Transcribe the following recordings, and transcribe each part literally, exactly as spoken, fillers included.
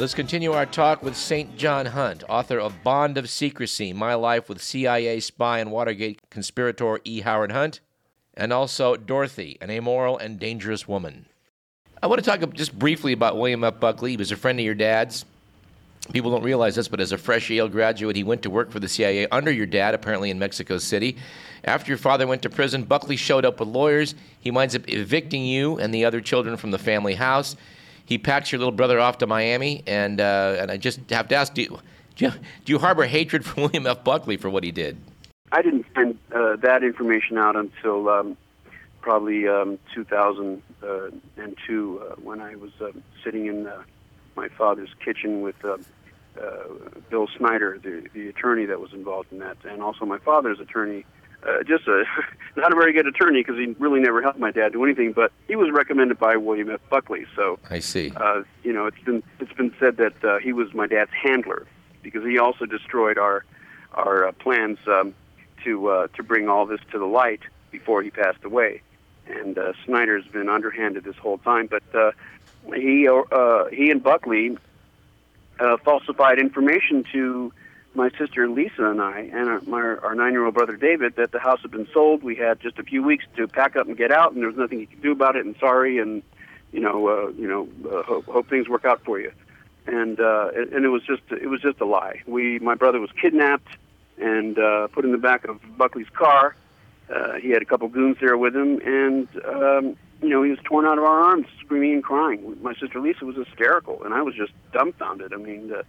Let's continue our talk with Saint John Hunt, author of Bond of Secrecy, My Life with C I A Spy and Watergate Conspirator E. Howard Hunt, and also Dorothy, an Amoral and Dangerous Woman. I want to talk just briefly about William F. Buckley. He was a friend of your dad's. People don't realize this, but as a fresh Yale graduate, he went to work for the C I A under your dad, apparently in Mexico City. After your father went to prison, Buckley showed up with lawyers. He winds up evicting you and the other children from the family house. He packs your little brother off to Miami, and uh, and I just have to ask, do you, do you, do you harbor hatred for William F. Buckley for what he did? I didn't find uh, that information out until um, probably um, two thousand two, uh, when I was uh, sitting in uh, my father's kitchen with uh, uh, Bill Snyder, the, the attorney that was involved in that, and also my father's attorney. Uh, just a, not a very good attorney, because he really never helped my dad do anything, but he was recommended by William F. Buckley. So I see. Uh, you know, it's been it's been said that uh, he was my dad's handler, because he also destroyed our our uh, plans um, to uh, to bring all this to the light before he passed away. And uh, Snyder's been underhanded this whole time, but uh, he uh, he and Buckley uh, falsified information to my sister Lisa and I, and our, my, our nine-year-old brother David, that the house had been sold. We had just a few weeks to pack up and get out, and there was nothing you could do about it. And sorry, and you know, uh, you know, uh, hope, hope things work out for you. And uh, and it was just it was just a lie. We my brother was kidnapped and uh, put in the back of Buckley's car. Uh, he had a couple goons there with him, and um, you know, he was torn out of our arms, screaming and crying. My sister Lisa was hysterical, and I was just dumbfounded. I mean. The,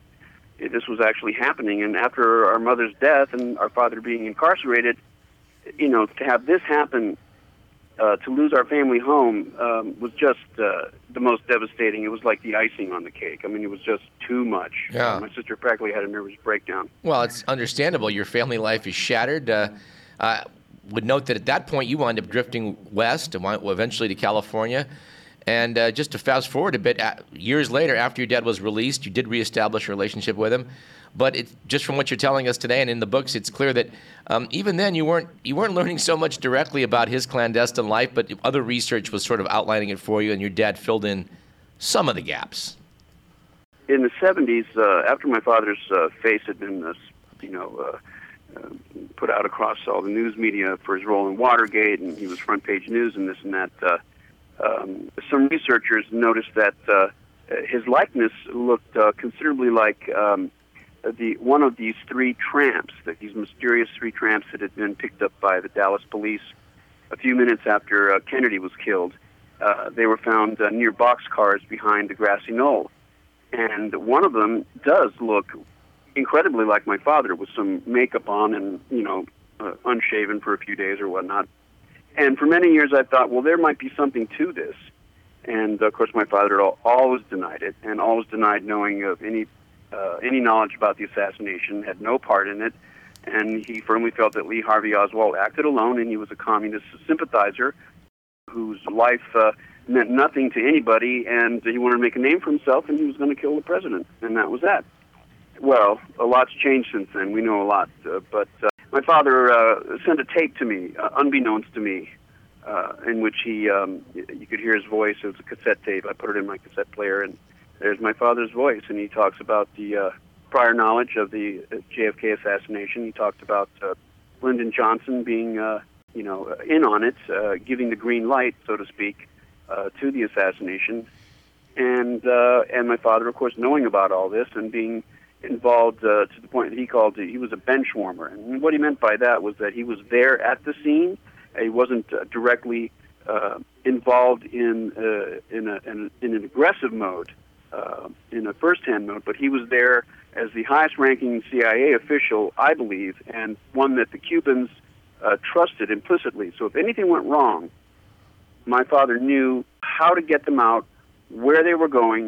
This was actually happening, and after our mother's death and our father being incarcerated, you know, to have this happen, uh, to lose our family home, um, was just uh, the most devastating. It was like the icing on the cake. I mean, it was just too much. Yeah. My sister practically had a nervous breakdown. Well, it's understandable. Your family life is shattered. Uh, I would note that at that point, you wound up drifting west, and eventually to California. And uh, just to fast forward a bit, uh, years later, after your dad was released, you did reestablish a relationship with him. But it, just from what you're telling us today and in the books, it's clear that um, even then you weren't you weren't learning so much directly about his clandestine life, but other research was sort of outlining it for you, and your dad filled in some of the gaps. In the seventies, uh, after my father's uh, face had been, uh, you know, uh, uh, put out across all the news media for his role in Watergate, and he was front page news and this and that. Uh, Um, some researchers noticed that uh, his likeness looked uh, considerably like um, the one of these three tramps, that these mysterious three tramps that had been picked up by the Dallas police a few minutes after uh, Kennedy was killed. Uh, they were found uh, near boxcars behind the grassy knoll. And one of them does look incredibly like my father, with some makeup on and, you know, uh, unshaven for a few days or whatnot. And for many years, I thought, well, there might be something to this. And, of course, my father always denied it, and always denied knowing of any uh, any knowledge about the assassination, had no part in it. And he firmly felt that Lee Harvey Oswald acted alone, and he was a communist sympathizer whose life uh, meant nothing to anybody, and he wanted to make a name for himself, and he was going to kill the president. And that was that. Well, a lot's changed since then. We know a lot, uh, but... Uh, My father uh, sent a tape to me, uh, unbeknownst to me, uh, in which he, um, you could hear his voice. It was a cassette tape. I put it in my cassette player, and there's my father's voice. And he talks about the uh, prior knowledge of the J F K assassination. He talked about uh, Lyndon Johnson being, uh, you know, in on it, uh, giving the green light, so to speak, uh, to the assassination. And uh, and my father, of course, knowing about all this and being involved uh, to the point that he called he was a bench warmer. And what he meant by that was that he was there at the scene. He wasn't uh, directly uh, involved in, uh, in, a, in, a, in an aggressive mode, uh, in a first-hand mode, but he was there as the highest-ranking C I A official, I believe, and one that the Cubans uh, trusted implicitly. So if anything went wrong, my father knew how to get them out, where they were going,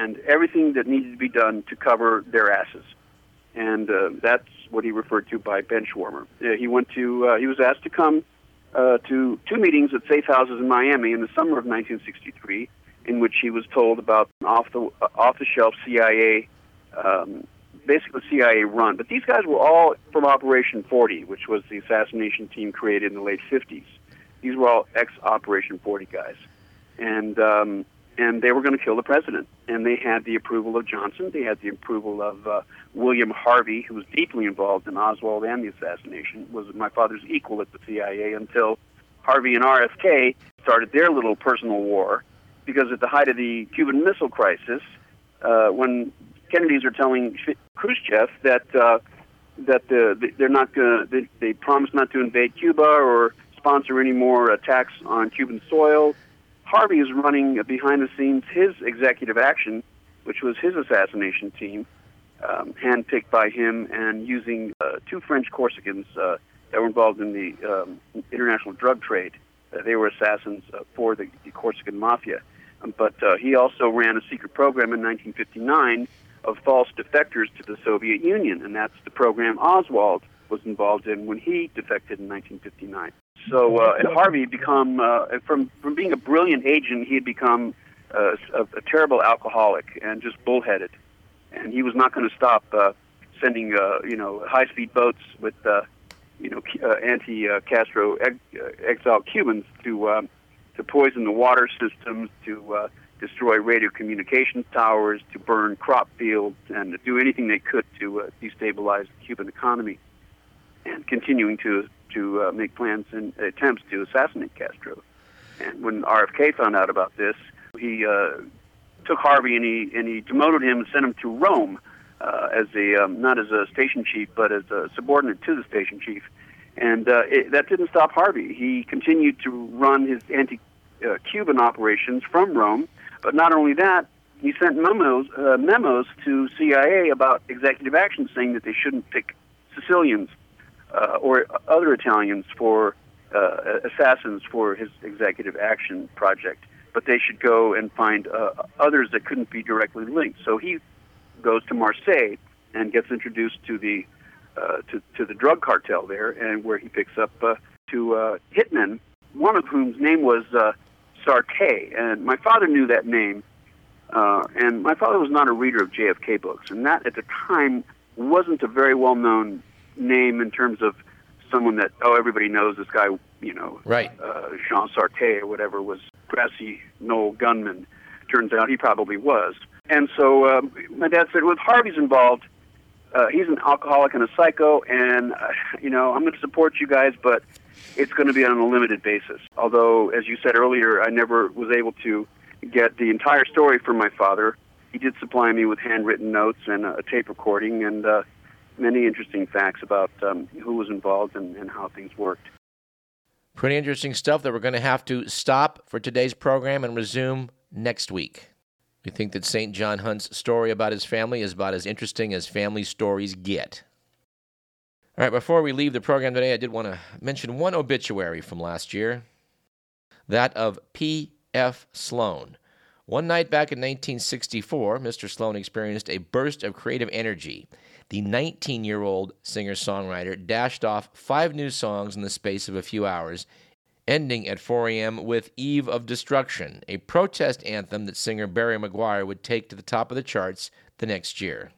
and everything that needed to be done to cover their asses. And uh, that's what he referred to by bench warmer. Uh, he went to, uh, he was asked to come uh, to two meetings at safe houses in Miami in the summer of nineteen sixty-three, in which he was told about an off the, uh, off-the-shelf C I A, um, basically C I A run. But these guys were all from Operation forty, which was the assassination team created in the late fifties. These were all ex-Operation forty guys. And... Um, and they were going to kill the president. And they had the approval of Johnson. They had the approval of uh, William Harvey, who was deeply involved in Oswald and the assassination, was my father's equal at the C I A until Harvey and R F K started their little personal war, because at the height of the Cuban Missile Crisis, uh, when Kennedys are telling Khrushchev that uh, that the, they're not going, they, they promised not to invade Cuba or sponsor any more attacks on Cuban soil, Harvey is running behind the scenes his executive action, which was his assassination team, um, handpicked by him, and using uh, two French Corsicans uh, that were involved in the um, international drug trade. Uh, they were assassins uh, for the, the Corsican Mafia. Um, but uh, he also ran a secret program in nineteen fifty-nine of false defectors to the Soviet Union, and that's the program Oswald was involved in when he defected in nineteen fifty-nine. So uh, and Harvey had become, uh, from, from being a brilliant agent, he had become uh, a, a terrible alcoholic and just bullheaded. And he was not going to stop uh, sending, uh, you know, high-speed boats with... Uh, you know, uh, anti-Castro uh, ex- uh, exiled Cubans to um, to poison the water systems, to uh, destroy radio communications towers, to burn crop fields, and to do anything they could to uh, destabilize the Cuban economy, and continuing to to uh, make plans and attempts to assassinate Castro. And when R F K found out about this, he uh, took Harvey and he and he demoted him and sent him to Rome. Uh, as a um, not as a station chief, but as a subordinate to the station chief, and uh, it, that didn't stop Harvey. He continued to run his anti-Cuban uh, operations from Rome. But not only that, he sent memos uh, memos to C I A about executive action, saying that they shouldn't pick Sicilians uh, or other Italians for uh, assassins for his executive action project, but they should go and find uh, others that couldn't be directly linked. So he goes to Marseille and gets introduced to the uh, to, to the drug cartel there, and where he picks up uh, two uh, hitmen, one of whom's name was uh, Sartre, and my father knew that name, uh, and my father was not a reader of J F K books, and that at the time wasn't a very well-known name in terms of someone that, oh, everybody knows this guy, you know, right. uh, Jean Sartre or whatever was grassy knoll gunman. Turns out he probably was. And so um, my dad said, well, if Harvey's involved, uh, he's an alcoholic and a psycho, and, uh, you know, I'm going to support you guys, but it's going to be on a limited basis. Although, as you said earlier, I never was able to get the entire story from my father. He did supply me with handwritten notes and a tape recording and uh, many interesting facts about um, who was involved and, and how things worked. Pretty interesting stuff that we're going to have to stop for today's program and resume next week. We think that Saint John Hunt's story about his family is about as interesting as family stories get. All right, before we leave the program today, I did want to mention one obituary from last year, that of P F Sloan. One night back in nineteen sixty-four, Mister Sloan experienced a burst of creative energy. The nineteen-year-old singer-songwriter dashed off five new songs in the space of a few hours, ending at four a.m. with Eve of Destruction, a protest anthem that singer Barry McGuire would take to the top of the charts the next year.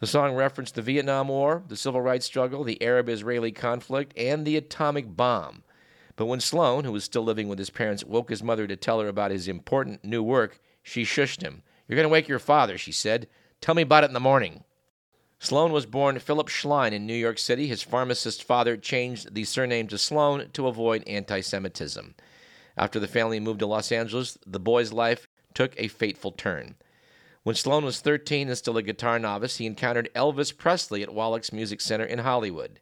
The song referenced the Vietnam War, the Civil Rights Struggle, the Arab-Israeli conflict, and the atomic bomb. But when Sloan, who was still living with his parents, woke his mother to tell her about his important new work, she shushed him. "You're going to wake your father," she said. "Tell me about it in the morning." Sloan was born Philip Schlein in New York City. His pharmacist father changed the surname to Sloan to avoid anti-Semitism. After the family moved to Los Angeles, the boy's life took a fateful turn. When Sloan was thirteen and still a guitar novice, he encountered Elvis Presley at Wallach's Music Center in Hollywood.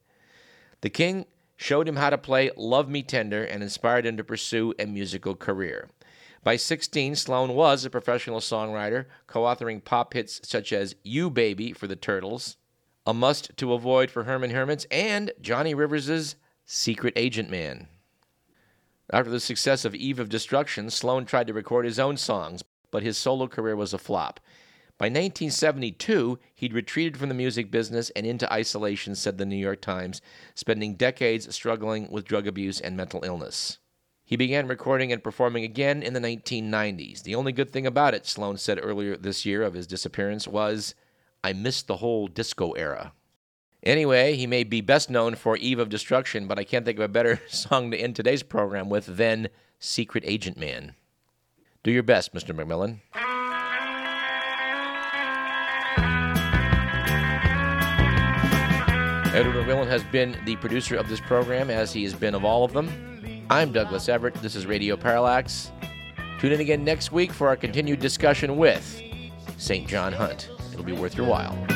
The King showed him how to play Love Me Tender and inspired him to pursue a musical career. By sixteen, Sloan was a professional songwriter, co-authoring pop hits such as You Baby for the Turtles, A Must to Avoid for Herman Hermits, and Johnny Rivers' Secret Agent Man. After the success of Eve of Destruction, Sloan tried to record his own songs, but his solo career was a flop. By nineteen seventy-two, he'd retreated from the music business and into isolation, said the New York Times, spending decades struggling with drug abuse and mental illness. He began recording and performing again in the nineteen nineties. "The only good thing about it," Sloan said earlier this year of his disappearance, was, "I missed the whole disco era." Anyway, he may be best known for Eve of Destruction, but I can't think of a better song to end today's program with than Secret Agent Man. Do your best, Mister McMillan. Edward McMillan has been the producer of this program, as he has been of all of them. I'm Douglas Everett. This is Radio Parallax. Tune in again next week for our continued discussion with Saint John Hunt. It'll be worth your while.